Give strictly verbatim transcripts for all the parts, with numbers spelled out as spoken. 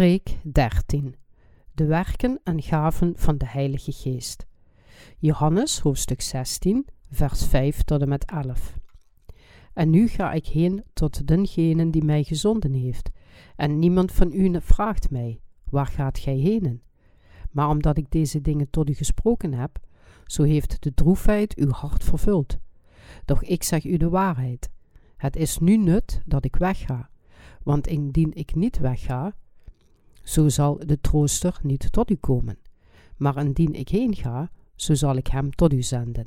Preek dertien. De werken en gaven van de Heilige Geest. Johannes hoofdstuk zestien, vers vijf tot en met elf. En nu ga ik heen tot dengene die mij gezonden heeft, en niemand van u vraagt mij, waar gaat gij heen? Maar omdat ik deze dingen tot u gesproken heb, zo heeft de droefheid uw hart vervuld. Doch ik zeg u de waarheid, het is nu nut dat ik wegga, want indien ik niet wegga, zo zal de trooster niet tot u komen. Maar indien ik heen ga, zo zal ik hem tot u zenden.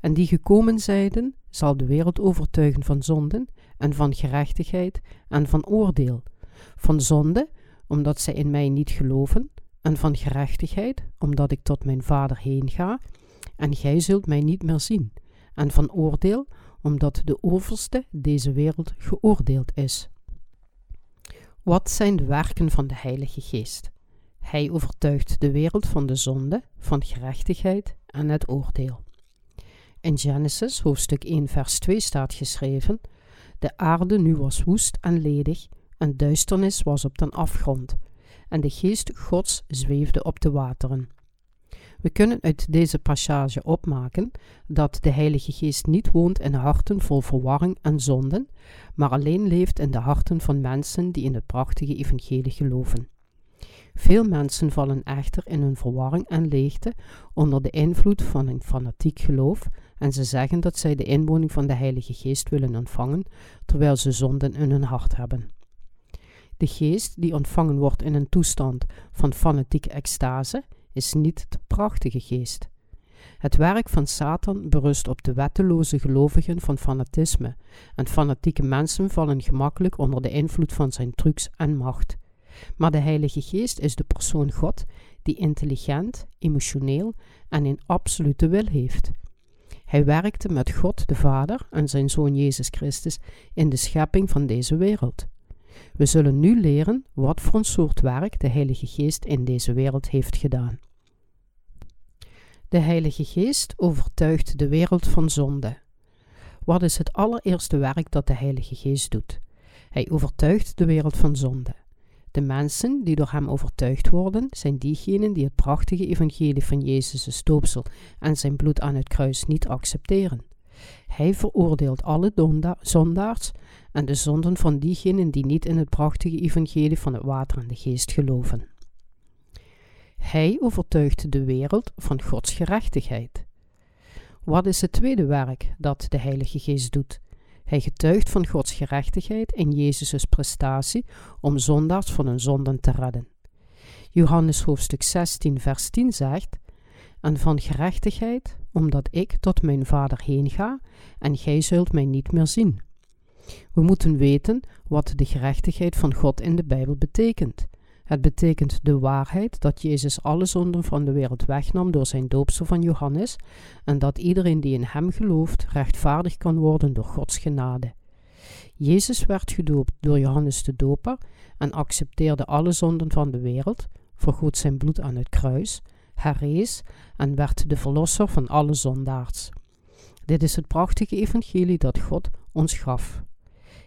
En die gekomen zijden, zal de wereld overtuigen van zonden en van gerechtigheid en van oordeel. Van zonde, omdat zij in mij niet geloven, en van gerechtigheid, omdat ik tot mijn Vader heen ga, en gij zult mij niet meer zien. En van oordeel, omdat de overste deze wereld geoordeeld is. Wat zijn de werken van de Heilige Geest? Hij overtuigt de wereld van de zonde, van gerechtigheid en het oordeel. In Genesis hoofdstuk één vers twee staat geschreven: de aarde nu was woest en ledig, en duisternis was op den afgrond, en de geest Gods zweefde op de wateren. We kunnen uit deze passage opmaken dat de Heilige Geest niet woont in harten vol verwarring en zonden, maar alleen leeft in de harten van mensen die in het prachtige evangelie geloven. Veel mensen vallen echter in hun verwarring en leegte onder de invloed van een fanatiek geloof en ze zeggen dat zij de inwoning van de Heilige Geest willen ontvangen terwijl ze zonden in hun hart hebben. De geest die ontvangen wordt in een toestand van fanatieke extase is niet de prachtige geest. Het werk van Satan berust op de wetteloze gelovigen van fanatisme en fanatieke mensen vallen gemakkelijk onder de invloed van zijn trucs en macht. Maar de Heilige Geest is de persoon God die intelligent, emotioneel en een absolute wil heeft. Hij werkte met God de Vader en zijn Zoon Jezus Christus in de schepping van deze wereld. We zullen nu leren wat voor een soort werk de Heilige Geest in deze wereld heeft gedaan. De Heilige Geest overtuigt de wereld van zonde. Wat is het allereerste werk dat de Heilige Geest doet? Hij overtuigt de wereld van zonde. De mensen die door hem overtuigd worden, zijn diegenen die het prachtige evangelie van Jezus' doopsel en zijn bloed aan het kruis niet accepteren. Hij veroordeelt alle zondaars en de zonden van diegenen die niet in het prachtige evangelie van het water en de geest geloven. Hij overtuigt de wereld van Gods gerechtigheid. Wat is het tweede werk dat de Heilige Geest doet? Hij getuigt van Gods gerechtigheid in Jezus' prestatie om zondaars van hun zonden te redden. Johannes hoofdstuk zestien vers tien zegt: en van gerechtigheid, omdat ik tot mijn Vader heen ga en gij zult mij niet meer zien. We moeten weten wat de gerechtigheid van God in de Bijbel betekent. Het betekent de waarheid dat Jezus alle zonden van de wereld wegnam door zijn doopsel van Johannes en dat iedereen die in hem gelooft rechtvaardig kan worden door Gods genade. Jezus werd gedoopt door Johannes de Doper en accepteerde alle zonden van de wereld, vergoot zijn bloed aan het kruis, herrees en werd de verlosser van alle zondaars. Dit is het prachtige evangelie dat God ons gaf.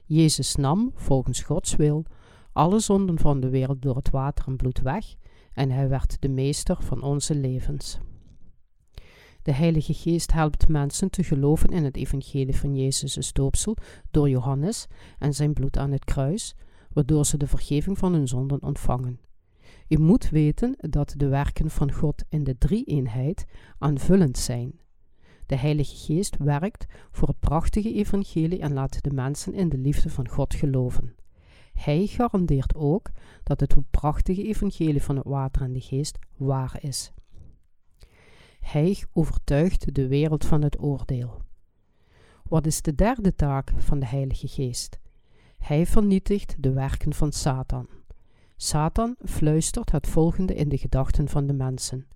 Jezus nam, volgens Gods wil, alle zonden van de wereld door het water en bloed weg en hij werd de meester van onze levens. De Heilige Geest helpt mensen te geloven in het evangelie van Jezus' doopsel door Johannes en zijn bloed aan het kruis, waardoor ze de vergeving van hun zonden ontvangen. Je moet weten dat de werken van God in de drie-eenheid aanvullend zijn. De Heilige Geest werkt voor het prachtige evangelie en laat de mensen in de liefde van God geloven. Hij garandeert ook dat het prachtige evangelie van het water en de geest waar is. Hij overtuigt de wereld van het oordeel. Wat is de derde taak van de Heilige Geest? Hij vernietigt de werken van Satan. Satan fluistert het volgende in de gedachten van de mensen.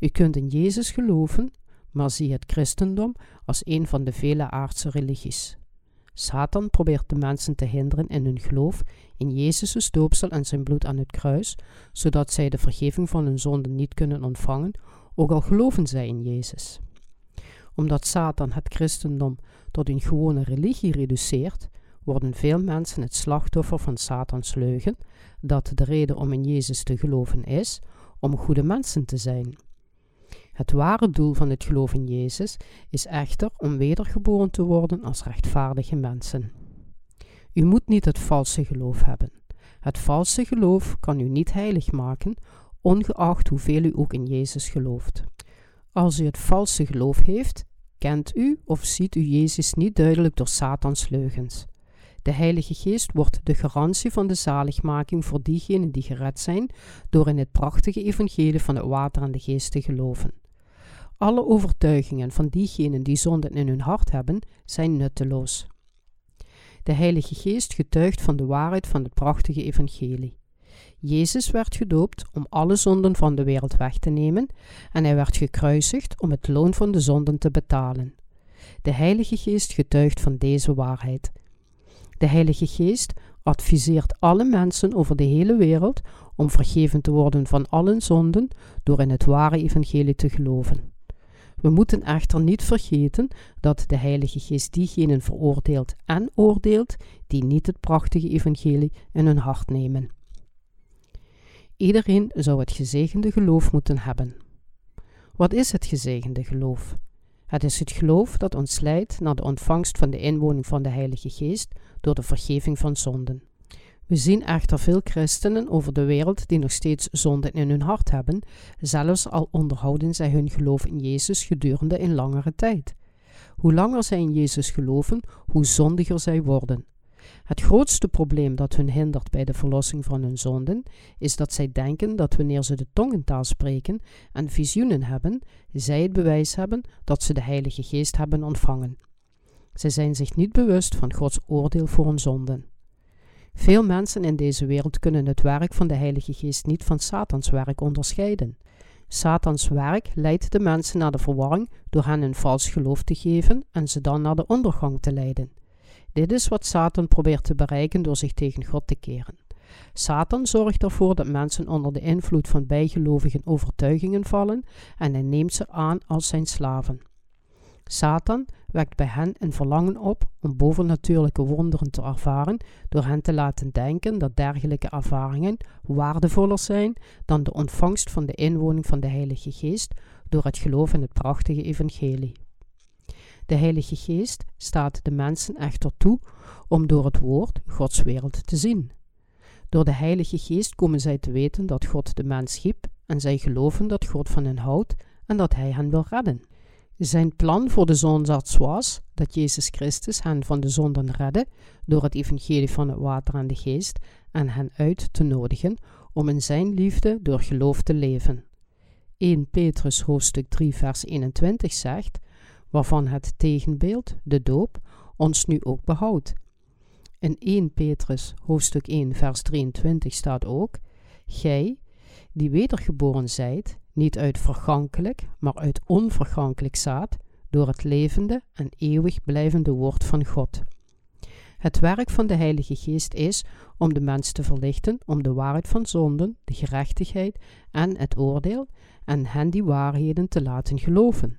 U kunt in Jezus geloven, maar zie het christendom als een van de vele aardse religies. Satan probeert de mensen te hinderen in hun geloof in Jezus' doopsel en zijn bloed aan het kruis, zodat zij de vergeving van hun zonden niet kunnen ontvangen, ook al geloven zij in Jezus. Omdat Satan het christendom tot een gewone religie reduceert, worden veel mensen het slachtoffer van Satans leugen, dat de reden om in Jezus te geloven is om goede mensen te zijn. Het ware doel van het geloof in Jezus is echter om wedergeboren te worden als rechtvaardige mensen. U moet niet het valse geloof hebben. Het valse geloof kan u niet heilig maken, ongeacht hoeveel u ook in Jezus gelooft. Als u het valse geloof heeft, kent u of ziet u Jezus niet duidelijk door Satans leugens. De Heilige Geest wordt de garantie van de zaligmaking voor diegenen die gered zijn door in het prachtige evangelie van het water en de geest te geloven. Alle overtuigingen van diegenen die zonden in hun hart hebben, zijn nutteloos. De Heilige Geest getuigt van de waarheid van het prachtige evangelie. Jezus werd gedoopt om alle zonden van de wereld weg te nemen en hij werd gekruisigd om het loon van de zonden te betalen. De Heilige Geest getuigt van deze waarheid. De Heilige Geest adviseert alle mensen over de hele wereld om vergeven te worden van allen zonden door in het ware evangelie te geloven. We moeten echter niet vergeten dat de Heilige Geest diegenen veroordeelt en oordeelt die niet het prachtige evangelie in hun hart nemen. Iedereen zou het gezegende geloof moeten hebben. Wat is het gezegende geloof? Het is het geloof dat ons leidt naar de ontvangst van de inwoning van de Heilige Geest door de vergeving van zonden. We zien echter veel christenen over de wereld die nog steeds zonden in hun hart hebben, zelfs al onderhouden zij hun geloof in Jezus gedurende een langere tijd. Hoe langer zij in Jezus geloven, hoe zondiger zij worden. Het grootste probleem dat hun hindert bij de verlossing van hun zonden is dat zij denken dat wanneer ze de tongentaal spreken en visioenen hebben, zij het bewijs hebben dat ze de Heilige Geest hebben ontvangen. Zij zijn zich niet bewust van Gods oordeel voor hun zonden. Veel mensen in deze wereld kunnen het werk van de Heilige Geest niet van Satans werk onderscheiden. Satans werk leidt de mensen naar de verwarring door hen een vals geloof te geven en ze dan naar de ondergang te leiden. Dit is wat Satan probeert te bereiken door zich tegen God te keren. Satan zorgt ervoor dat mensen onder de invloed van bijgelovigen overtuigingen vallen en hij neemt ze aan als zijn slaven. Satan wekt bij hen een verlangen op om bovennatuurlijke wonderen te ervaren door hen te laten denken dat dergelijke ervaringen waardevoller zijn dan de ontvangst van de inwoning van de Heilige Geest door het geloof in het prachtige evangelie. De Heilige Geest staat de mensen echter toe om door het woord Gods wereld te zien. Door de Heilige Geest komen zij te weten dat God de mens schiep en zij geloven dat God van hen houdt en dat hij hen wil redden. Zijn plan voor de zondaars was dat Jezus Christus hen van de zonden redde door het evangelie van het water en de geest en hen uit te nodigen om in zijn liefde door geloof te leven. Eerste Petrus hoofdstuk drie vers eenentwintig zegt: waarvan het tegenbeeld, de doop, ons nu ook behoudt. In Eerste Petrus hoofdstuk één vers drieëntwintig staat ook: gij, die wedergeboren zijt, niet uit vergankelijk, maar uit onvergankelijk zaad, door het levende en eeuwig blijvende woord van God. Het werk van de Heilige Geest is om de mens te verlichten om de waarheid van zonden, de gerechtigheid en het oordeel en hen die waarheden te laten geloven.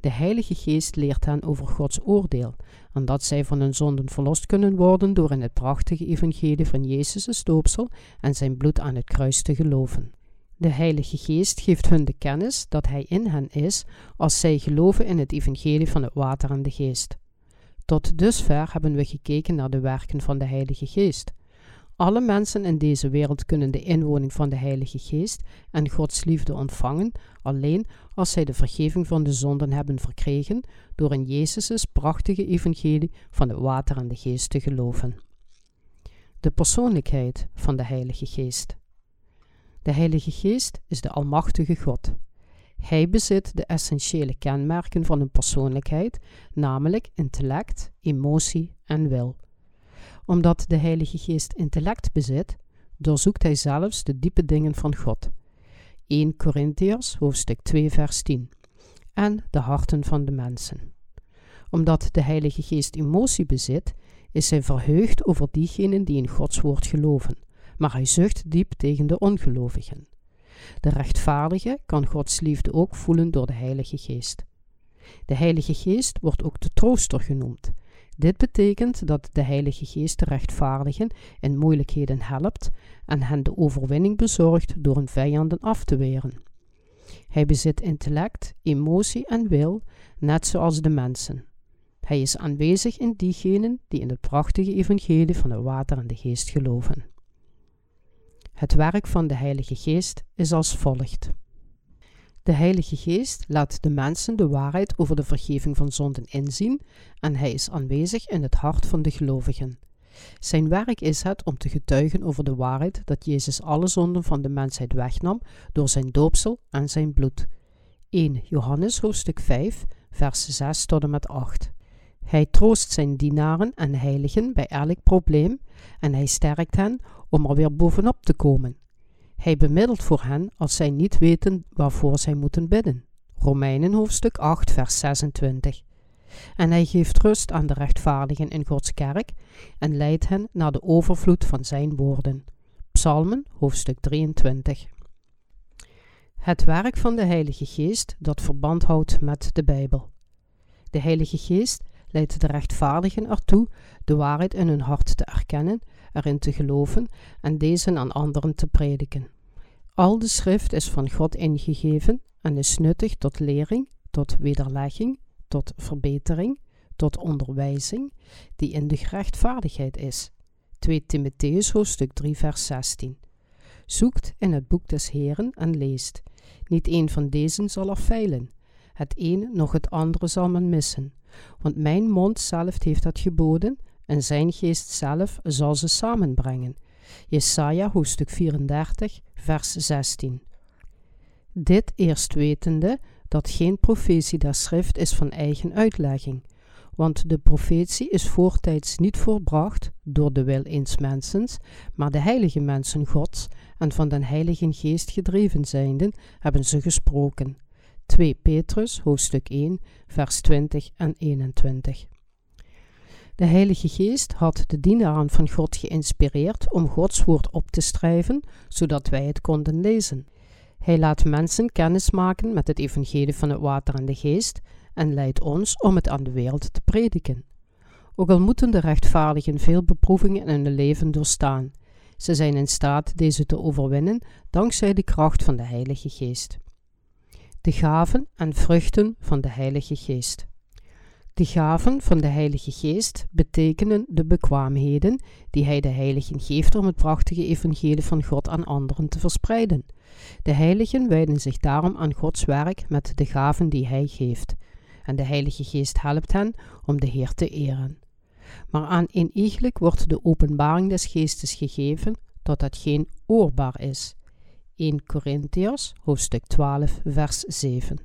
De Heilige Geest leert hen over Gods oordeel en dat zij van hun zonden verlost kunnen worden door in het prachtige evangelie van Jezus' doopsel en zijn bloed aan het kruis te geloven. De Heilige Geest geeft hun de kennis dat hij in hen is als zij geloven in het evangelie van het water en de geest. Tot dusver hebben we gekeken naar de werken van de Heilige Geest. Alle mensen in deze wereld kunnen de inwoning van de Heilige Geest en Gods liefde ontvangen, alleen als zij de vergeving van de zonden hebben verkregen door in Jezus' prachtige evangelie van het water en de geest te geloven. De persoonlijkheid van de Heilige Geest. De Heilige Geest is de Almachtige God. Hij bezit de essentiële kenmerken van een persoonlijkheid, namelijk intellect, emotie en wil. Omdat de Heilige Geest intellect bezit, doorzoekt hij zelfs de diepe dingen van God. Eerste Korintiërs hoofdstuk twee vers tien. En de harten van de mensen. Omdat de Heilige Geest emotie bezit, is hij verheugd over diegenen die in Gods woord geloven, maar hij zucht diep tegen de ongelovigen. De rechtvaardige kan Gods liefde ook voelen door de Heilige Geest. De Heilige Geest wordt ook de trooster genoemd. Dit betekent dat de Heilige Geest de rechtvaardigen in moeilijkheden helpt en hen de overwinning bezorgt door hun vijanden af te weren. Hij bezit intellect, emotie en wil, net zoals de mensen. Hij is aanwezig in diegenen die in het prachtige evangelie van het water en de geest geloven. Het werk van de Heilige Geest is als volgt. De Heilige Geest laat de mensen de waarheid over de vergeving van zonden inzien en hij is aanwezig in het hart van de gelovigen. Zijn werk is het om te getuigen over de waarheid dat Jezus alle zonden van de mensheid wegnam door zijn doopsel en zijn bloed. eerste Johannes hoofdstuk vijf, versen zes tot en met acht. Hij troost zijn dienaren en heiligen bij elk probleem en hij sterkt hen om er weer bovenop te komen. Hij bemiddelt voor hen als zij niet weten waarvoor zij moeten bidden. Romeinen hoofdstuk acht, vers zesentwintig. En hij geeft rust aan de rechtvaardigen in Gods kerk en leidt hen naar de overvloed van zijn woorden. Psalmen hoofdstuk drieëntwintig. Het werk van de Heilige Geest dat verband houdt met de Bijbel. De Heilige Geest leidt de rechtvaardigen ertoe de waarheid in hun hart te erkennen, erin te geloven en deze aan anderen te prediken. Al de schrift is van God ingegeven en is nuttig tot lering, tot wederlegging, tot verbetering, tot onderwijzing, die in de gerechtvaardigheid is. tweede Timotheus hoofdstuk drie vers zestien. Zoekt in het boek des Heren en leest. Niet een van dezen zal er feilen. Het een nog het andere zal men missen. Want mijn mond zelf heeft het geboden en zijn geest zelf zal ze samenbrengen. Jesaja hoofdstuk vierendertig, vers zestien. Dit eerst wetende dat geen profetie der schrift is van eigen uitlegging, want de profetie is voortijds niet voorbracht door de wil eens mensens, maar de heilige mensen Gods en van den Heiligen Geest gedreven zijnden hebben ze gesproken. tweede Petrus, hoofdstuk één, vers twintig en eenentwintig. De Heilige Geest had de dienaren van God geïnspireerd om Gods woord op te schrijven, zodat wij het konden lezen. Hij laat mensen kennis maken met het evangelie van het water en de geest en leidt ons om het aan de wereld te prediken. Ook al moeten de rechtvaardigen veel beproevingen in hun leven doorstaan, ze zijn in staat deze te overwinnen dankzij de kracht van de Heilige Geest. De gaven en vruchten van de Heilige Geest. De gaven van de Heilige Geest betekenen de bekwaamheden die hij de heiligen geeft om het prachtige evangelie van God aan anderen te verspreiden. De heiligen wijden zich daarom aan Gods werk met de gaven die hij geeft. En de Heilige Geest helpt hen om de Heer te eren. Maar aan een iegelijk wordt de openbaring des Geestes gegeven, totdat geen oorbaar is. eerste Korintiërs, hoofdstuk twaalf, vers zeven.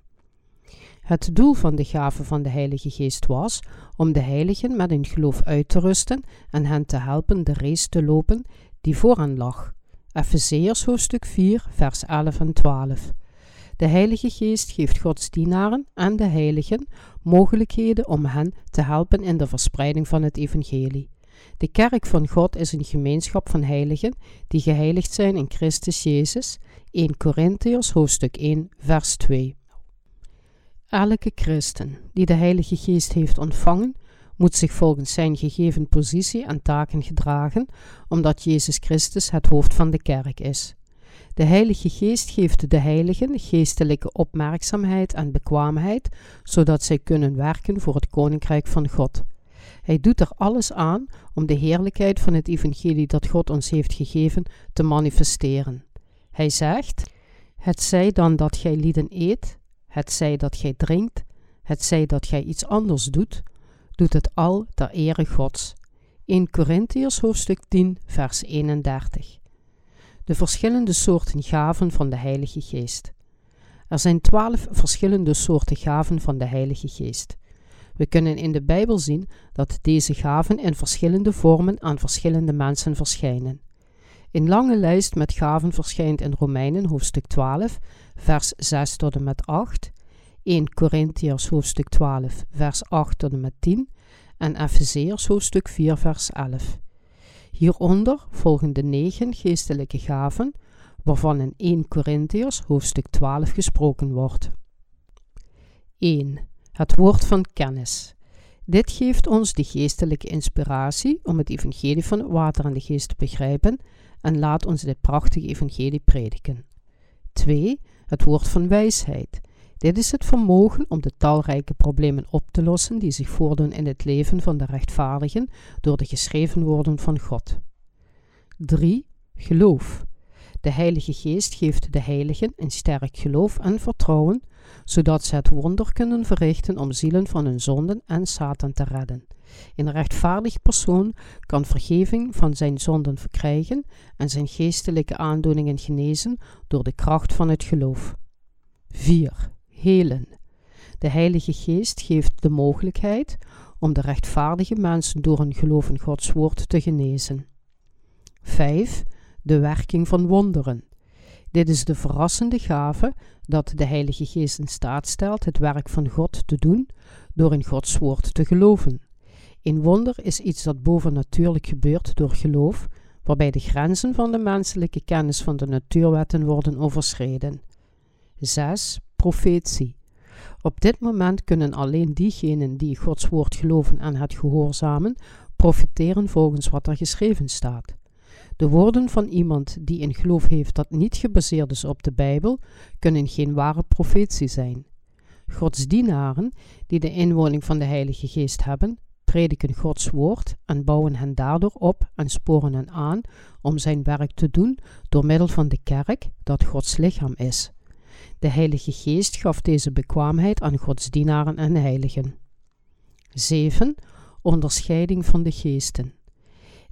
Het doel van de gave van de Heilige Geest was om de heiligen met hun geloof uit te rusten en hen te helpen de race te lopen die voor hen lag. Efezeërs hoofdstuk vier, vers elf en twaalf. De Heilige Geest geeft Gods dienaren en de heiligen mogelijkheden om hen te helpen in de verspreiding van het evangelie. De kerk van God is een gemeenschap van heiligen die geheiligd zijn in Christus Jezus. eerste Korintiërs hoofdstuk één, vers twee. Elke christen die de Heilige Geest heeft ontvangen, moet zich volgens zijn gegeven positie en taken gedragen, omdat Jezus Christus het hoofd van de kerk is. De Heilige Geest geeft de heiligen geestelijke opmerkzaamheid en bekwaamheid, zodat zij kunnen werken voor het Koninkrijk van God. Hij doet er alles aan om de heerlijkheid van het evangelie dat God ons heeft gegeven te manifesteren. Hij zegt, het zij dan dat gij lieden eet, het zij dat gij drinkt, het zij dat gij iets anders doet, doet het al ter ere Gods. eerste Korintiërs hoofdstuk tien, vers eenendertig. De verschillende soorten gaven van de Heilige Geest. Er zijn twaalf verschillende soorten gaven van de Heilige Geest. We kunnen in de Bijbel zien dat deze gaven in verschillende vormen aan verschillende mensen verschijnen. Een lange lijst met gaven verschijnt in Romeinen hoofdstuk twaalf, vers zes tot en met acht, eerste Korintiërs hoofdstuk twaalf, vers acht tot en met tien en Efezeërs hoofdstuk vier, vers elf. Hieronder volgen de negen geestelijke gaven, waarvan in eerste Korintiërs hoofdstuk twaalf gesproken wordt. één. Het woord van kennis. Dit geeft ons de geestelijke inspiratie om het evangelie van het water en de geest te begrijpen en laat ons dit prachtige evangelie prediken. twee. Het woord van wijsheid. Dit is het vermogen om de talrijke problemen op te lossen die zich voordoen in het leven van de rechtvaardigen door de geschreven woorden van God. drie. Geloof. De Heilige Geest geeft de heiligen een sterk geloof en vertrouwen, zodat ze het wonder kunnen verrichten om zielen van hun zonden en Satan te redden. Een rechtvaardig persoon kan vergeving van zijn zonden verkrijgen en zijn geestelijke aandoeningen genezen door de kracht van het geloof. vier. Helen. De Heilige Geest geeft de mogelijkheid om de rechtvaardige mensen door hun geloof in Gods woord te genezen. vijf. De werking van wonderen. Dit is de verrassende gave dat de Heilige Geest in staat stelt het werk van God te doen door in Gods woord te geloven. Een wonder is iets dat bovennatuurlijk gebeurt door geloof, waarbij de grenzen van de menselijke kennis van de natuurwetten worden overschreden. zes. Profetie. Op dit moment kunnen alleen diegenen die Gods woord geloven en het gehoorzamen, profiteren volgens wat er geschreven staat. De woorden van iemand die een geloof heeft dat niet gebaseerd is op de Bijbel, kunnen geen ware profetie zijn. Gods dienaren, die de inwoning van de Heilige Geest hebben, prediken Gods woord en bouwen hen daardoor op en sporen hen aan om zijn werk te doen door middel van de kerk dat Gods lichaam is. De Heilige Geest gaf deze bekwaamheid aan Gods dienaren en heiligen. zeven. Onderscheiding van de geesten.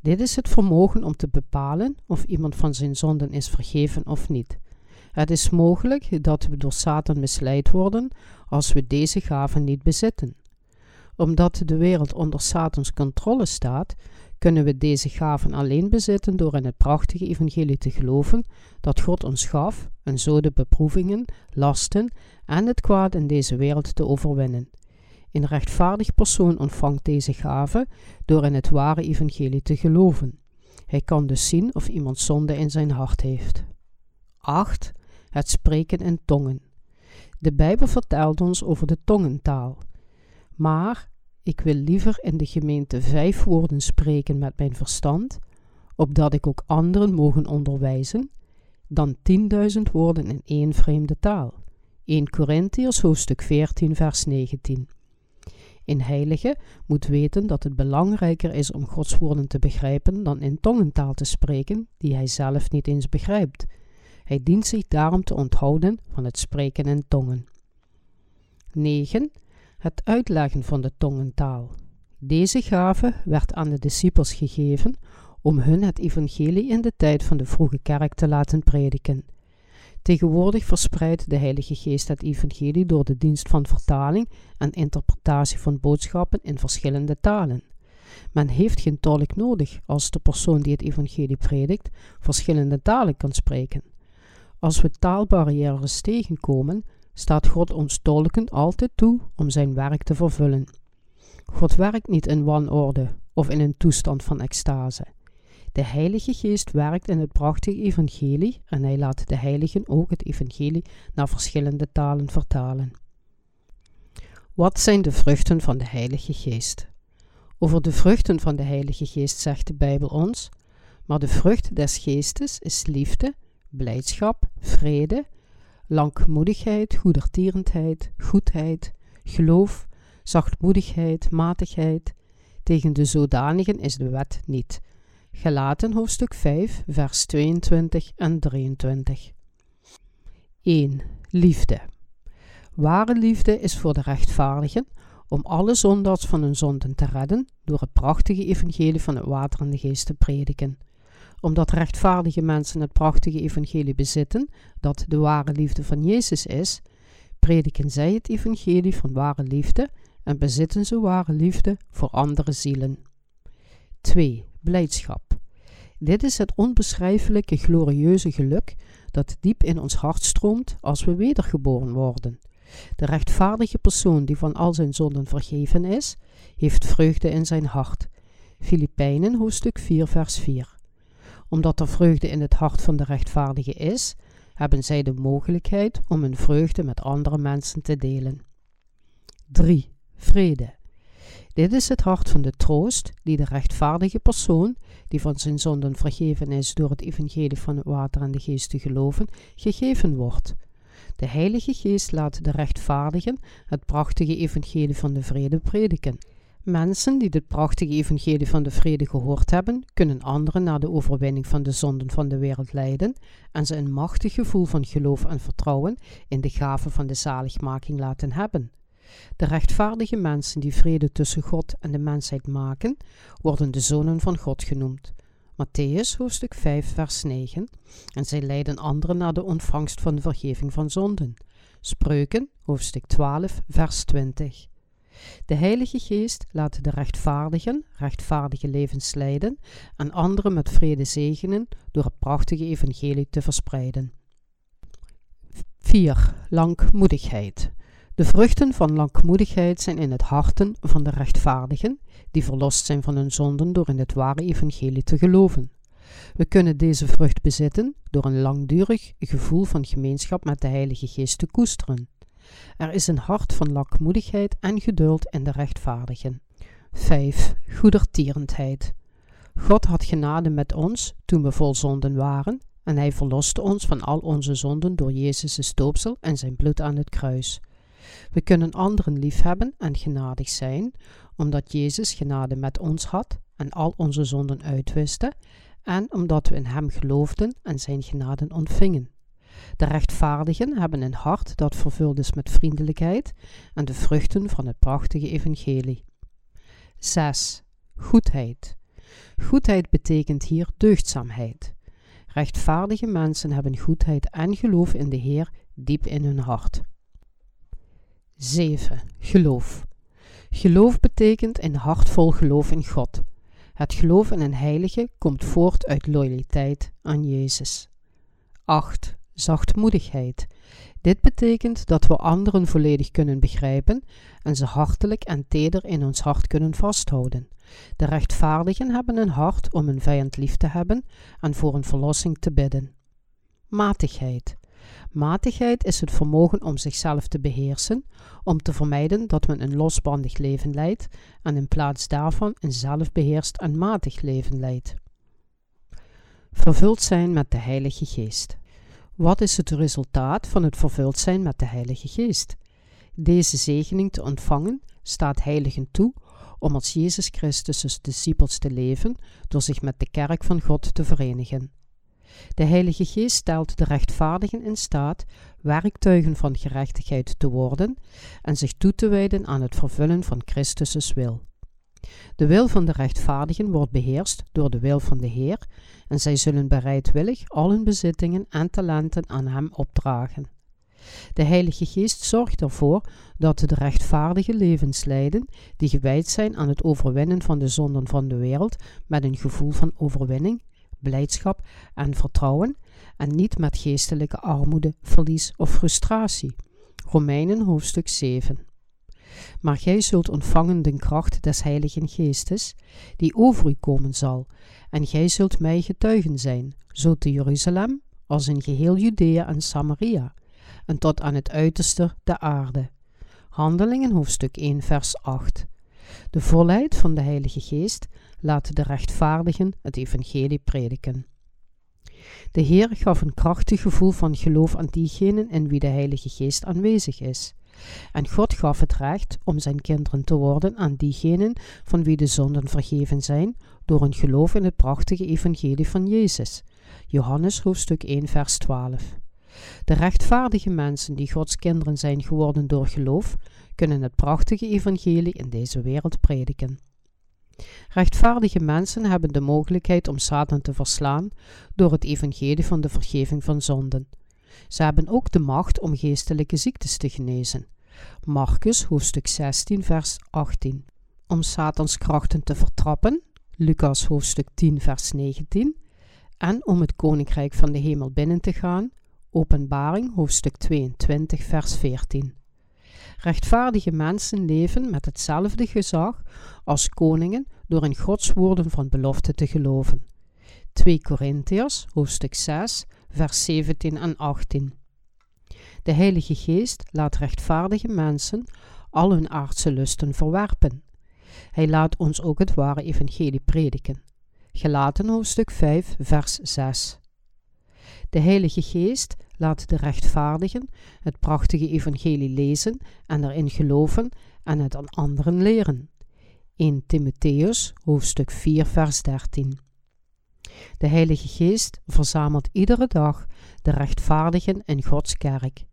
Dit is het vermogen om te bepalen of iemand van zijn zonden is vergeven of niet. Het is mogelijk dat we door Satan misleid worden als we deze gaven niet bezitten. Omdat de wereld onder Satans controle staat, kunnen we deze gaven alleen bezitten door in het prachtige evangelie te geloven dat God ons gaf en zo de beproevingen, lasten en het kwaad in deze wereld te overwinnen. Een rechtvaardig persoon ontvangt deze gave door in het ware evangelie te geloven. Hij kan dus zien of iemand zonde in zijn hart heeft. acht. Het spreken in tongen. De Bijbel vertelt ons over de tongentaal. Maar ik wil liever in de gemeente vijf woorden spreken met mijn verstand, opdat ik ook anderen mogen onderwijzen, dan tienduizend woorden in één vreemde taal. Eerste Korintiërs hoofdstuk veertien vers negentien. Een heilige moet weten dat het belangrijker is om Gods woorden te begrijpen dan in tongentaal te spreken die hij zelf niet eens begrijpt. Hij dient zich daarom te onthouden van het spreken in tongen. negen. Het uitleggen van de tongentaal. Deze gave werd aan de discipels gegeven om hun het evangelie in de tijd van de vroege kerk te laten prediken. Tegenwoordig verspreidt de Heilige Geest het evangelie door de dienst van vertaling en interpretatie van boodschappen in verschillende talen. Men heeft geen tolk nodig als de persoon die het evangelie predikt verschillende talen kan spreken. Als we taalbarrières tegenkomen, staat God ons tolken altijd toe om zijn werk te vervullen. God werkt niet in wanorde of in een toestand van extase. De Heilige Geest werkt in het prachtige evangelie en hij laat de heiligen ook het evangelie naar verschillende talen vertalen. Wat zijn de vruchten van de Heilige Geest? Over de vruchten van de Heilige Geest zegt de Bijbel ons, maar de vrucht des Geestes is liefde, blijdschap, vrede, langmoedigheid, goedertierendheid, goedheid, geloof, zachtmoedigheid, matigheid. Tegen de zodanigen is de wet niet. Galaten hoofdstuk vijf, vers tweeëntwintig en drieëntwintig. één. Liefde. Ware liefde is voor de rechtvaardigen om alle zondaars van hun zonden te redden door het prachtige evangelie van het water en de geest te prediken. Omdat rechtvaardige mensen het prachtige evangelie bezitten, dat de ware liefde van Jezus is, prediken zij het evangelie van ware liefde en bezitten ze ware liefde voor andere zielen. twee. Blijdschap. Dit is het onbeschrijfelijke glorieuze geluk dat diep in ons hart stroomt als we wedergeboren worden. De rechtvaardige persoon die van al zijn zonden vergeven is, heeft vreugde in zijn hart. Filipijnen hoofdstuk vier vers vier. Omdat er vreugde in het hart van de rechtvaardige is, hebben zij de mogelijkheid om hun vreugde met andere mensen te delen. drie. Vrede. Dit is het hart van de troost die de rechtvaardige persoon, die van zijn zonden vergeven is door het evangelie van het water en de geest te geloven, gegeven wordt. De Heilige Geest laat de rechtvaardigen het prachtige evangelie van de vrede prediken. Mensen die dit prachtige evangelie van de vrede gehoord hebben, kunnen anderen naar de overwinning van de zonden van de wereld leiden en ze een machtig gevoel van geloof en vertrouwen in de gave van de zaligmaking laten hebben. De rechtvaardige mensen die vrede tussen God en de mensheid maken, worden de zonen van God genoemd. Mattheüs hoofdstuk vijf vers negen. En zij leiden anderen naar de ontvangst van de vergeving van zonden. Spreuken hoofdstuk twaalf vers twintig. De Heilige Geest laat de rechtvaardigen rechtvaardige levens leiden en anderen met vrede zegenen door het prachtige evangelie te verspreiden. vier. Langmoedigheid. De vruchten van langmoedigheid zijn in het harten van de rechtvaardigen, die verlost zijn van hun zonden door in het ware evangelie te geloven. We kunnen deze vrucht bezitten door een langdurig gevoel van gemeenschap met de Heilige Geest te koesteren. Er is een hart van langmoedigheid en geduld in de rechtvaardigen. vijf. Goedertierendheid. God had genade met ons toen we vol zonden waren en hij verloste ons van al onze zonden door Jezus' doopsel en zijn bloed aan het kruis. We kunnen anderen liefhebben en genadig zijn, omdat Jezus genade met ons had en al onze zonden uitwiste en omdat we in hem geloofden en zijn genade ontvingen. De rechtvaardigen hebben een hart dat vervuld is met vriendelijkheid en de vruchten van het prachtige evangelie. zes. Goedheid. Goedheid betekent hier deugdzaamheid. Rechtvaardige mensen hebben goedheid en geloof in de Heer diep in hun hart. zeven. Geloof. Geloof betekent een hartvol geloof in God. Het geloof in een heilige komt voort uit loyaliteit aan Jezus. acht. Zachtmoedigheid. Dit betekent dat we anderen volledig kunnen begrijpen en ze hartelijk en teder in ons hart kunnen vasthouden. De rechtvaardigen hebben een hart om hun vijand lief te hebben en voor een verlossing te bidden. Matigheid. Matigheid is het vermogen om zichzelf te beheersen, om te vermijden dat men een losbandig leven leidt en in plaats daarvan een zelfbeheerst en matig leven leidt. Vervuld zijn met de Heilige Geest. Wat is het resultaat van het vervuld zijn met de Heilige Geest? Deze zegening te ontvangen staat heiligen toe om als Jezus Christus' discipels te leven door zich met de kerk van God te verenigen. De Heilige Geest stelt de rechtvaardigen in staat werktuigen van gerechtigheid te worden en zich toe te wijden aan het vervullen van Christus' wil. De wil van de rechtvaardigen wordt beheerst door de wil van de Heer en zij zullen bereidwillig al hun bezittingen en talenten aan hem opdragen. De Heilige Geest zorgt ervoor dat de rechtvaardigen levens leiden die gewijd zijn aan het overwinnen van de zonden van de wereld met een gevoel van overwinning, blijdschap en vertrouwen en niet met geestelijke armoede, verlies of frustratie. Romeinen hoofdstuk zeven. Maar gij zult ontvangen de kracht des Heiligen Geestes, die over u komen zal, en gij zult mij getuigen zijn, zo te Jeruzalem, als in geheel Judea en Samaria, en tot aan het uiterste der aarde. Handelingen hoofdstuk één vers acht. De volheid van de Heilige Geest laat de rechtvaardigen het evangelie prediken. De Heer gaf een krachtig gevoel van geloof aan diegenen in wie de Heilige Geest aanwezig is. En God gaf het recht om zijn kinderen te worden aan diegenen van wie de zonden vergeven zijn door een geloof in het prachtige evangelie van Jezus. Johannes hoofdstuk één vers twaalf. De rechtvaardige mensen die Gods kinderen zijn geworden door geloof, kunnen het prachtige evangelie in deze wereld prediken. Rechtvaardige mensen hebben de mogelijkheid om Satan te verslaan door het evangelie van de vergeving van zonden. Ze hebben ook de macht om geestelijke ziektes te genezen. Marcus hoofdstuk zestien vers achttien. Om Satans krachten te vertrappen, Lucas hoofdstuk tien vers negentien. En om het koninkrijk van de hemel binnen te gaan, Openbaring hoofdstuk tweeëntwintig vers veertien. Rechtvaardige mensen leven met hetzelfde gezag als koningen door in Gods woorden van belofte te geloven. twee Korintiërs hoofdstuk zes vers zeventien en achttien. De Heilige Geest laat rechtvaardige mensen al hun aardse lusten verwerpen. Hij laat ons ook het ware evangelie prediken. Galaten hoofdstuk vijf, vers zes. De Heilige Geest laat de rechtvaardigen het prachtige evangelie lezen en erin geloven en het aan anderen leren. eerste Timotheüs hoofdstuk vier, vers dertien. De Heilige Geest verzamelt iedere dag de rechtvaardigen in Gods kerk.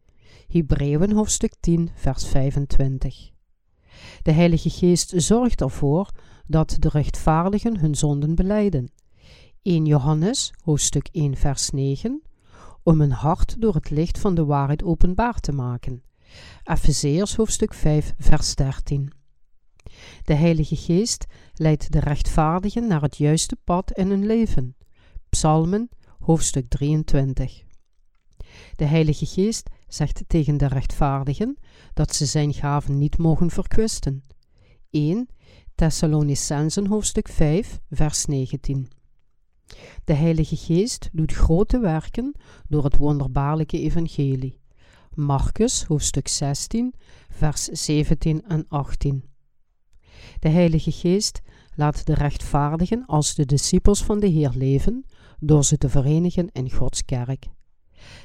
Hebreeën hoofdstuk tien, vers vijfentwintig. De Heilige Geest zorgt ervoor dat de rechtvaardigen hun zonden belijden. eerste Johannes hoofdstuk één, vers negen, om hun hart door het licht van de waarheid openbaar te maken. Efeziërs hoofdstuk vijf, vers dertien. De Heilige Geest leidt de rechtvaardigen naar het juiste pad in hun leven. Psalmen hoofdstuk drieëntwintig. De Heilige Geest zegt tegen de rechtvaardigen dat ze zijn gaven niet mogen verkwisten. eerste Thessalonicenzen hoofdstuk vijf, vers negentien. De Heilige Geest doet grote werken door het wonderbaarlijke evangelie. Marcus hoofdstuk zestien, vers zeventien en achttien. De Heilige Geest laat de rechtvaardigen als de discipels van de Heer leven door ze te verenigen in Gods kerk.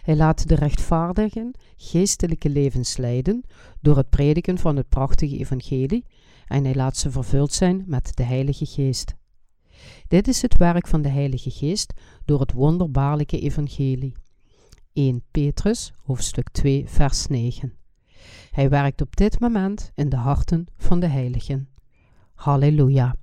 Hij laat de rechtvaardigen geestelijke levens leiden door het prediken van het prachtige evangelie en hij laat ze vervuld zijn met de Heilige Geest. Dit is het werk van de Heilige Geest door het wonderbaarlijke evangelie. eerste Petrus hoofdstuk twee, vers negen. Hij werkt op dit moment in de harten van de heiligen. Halleluja.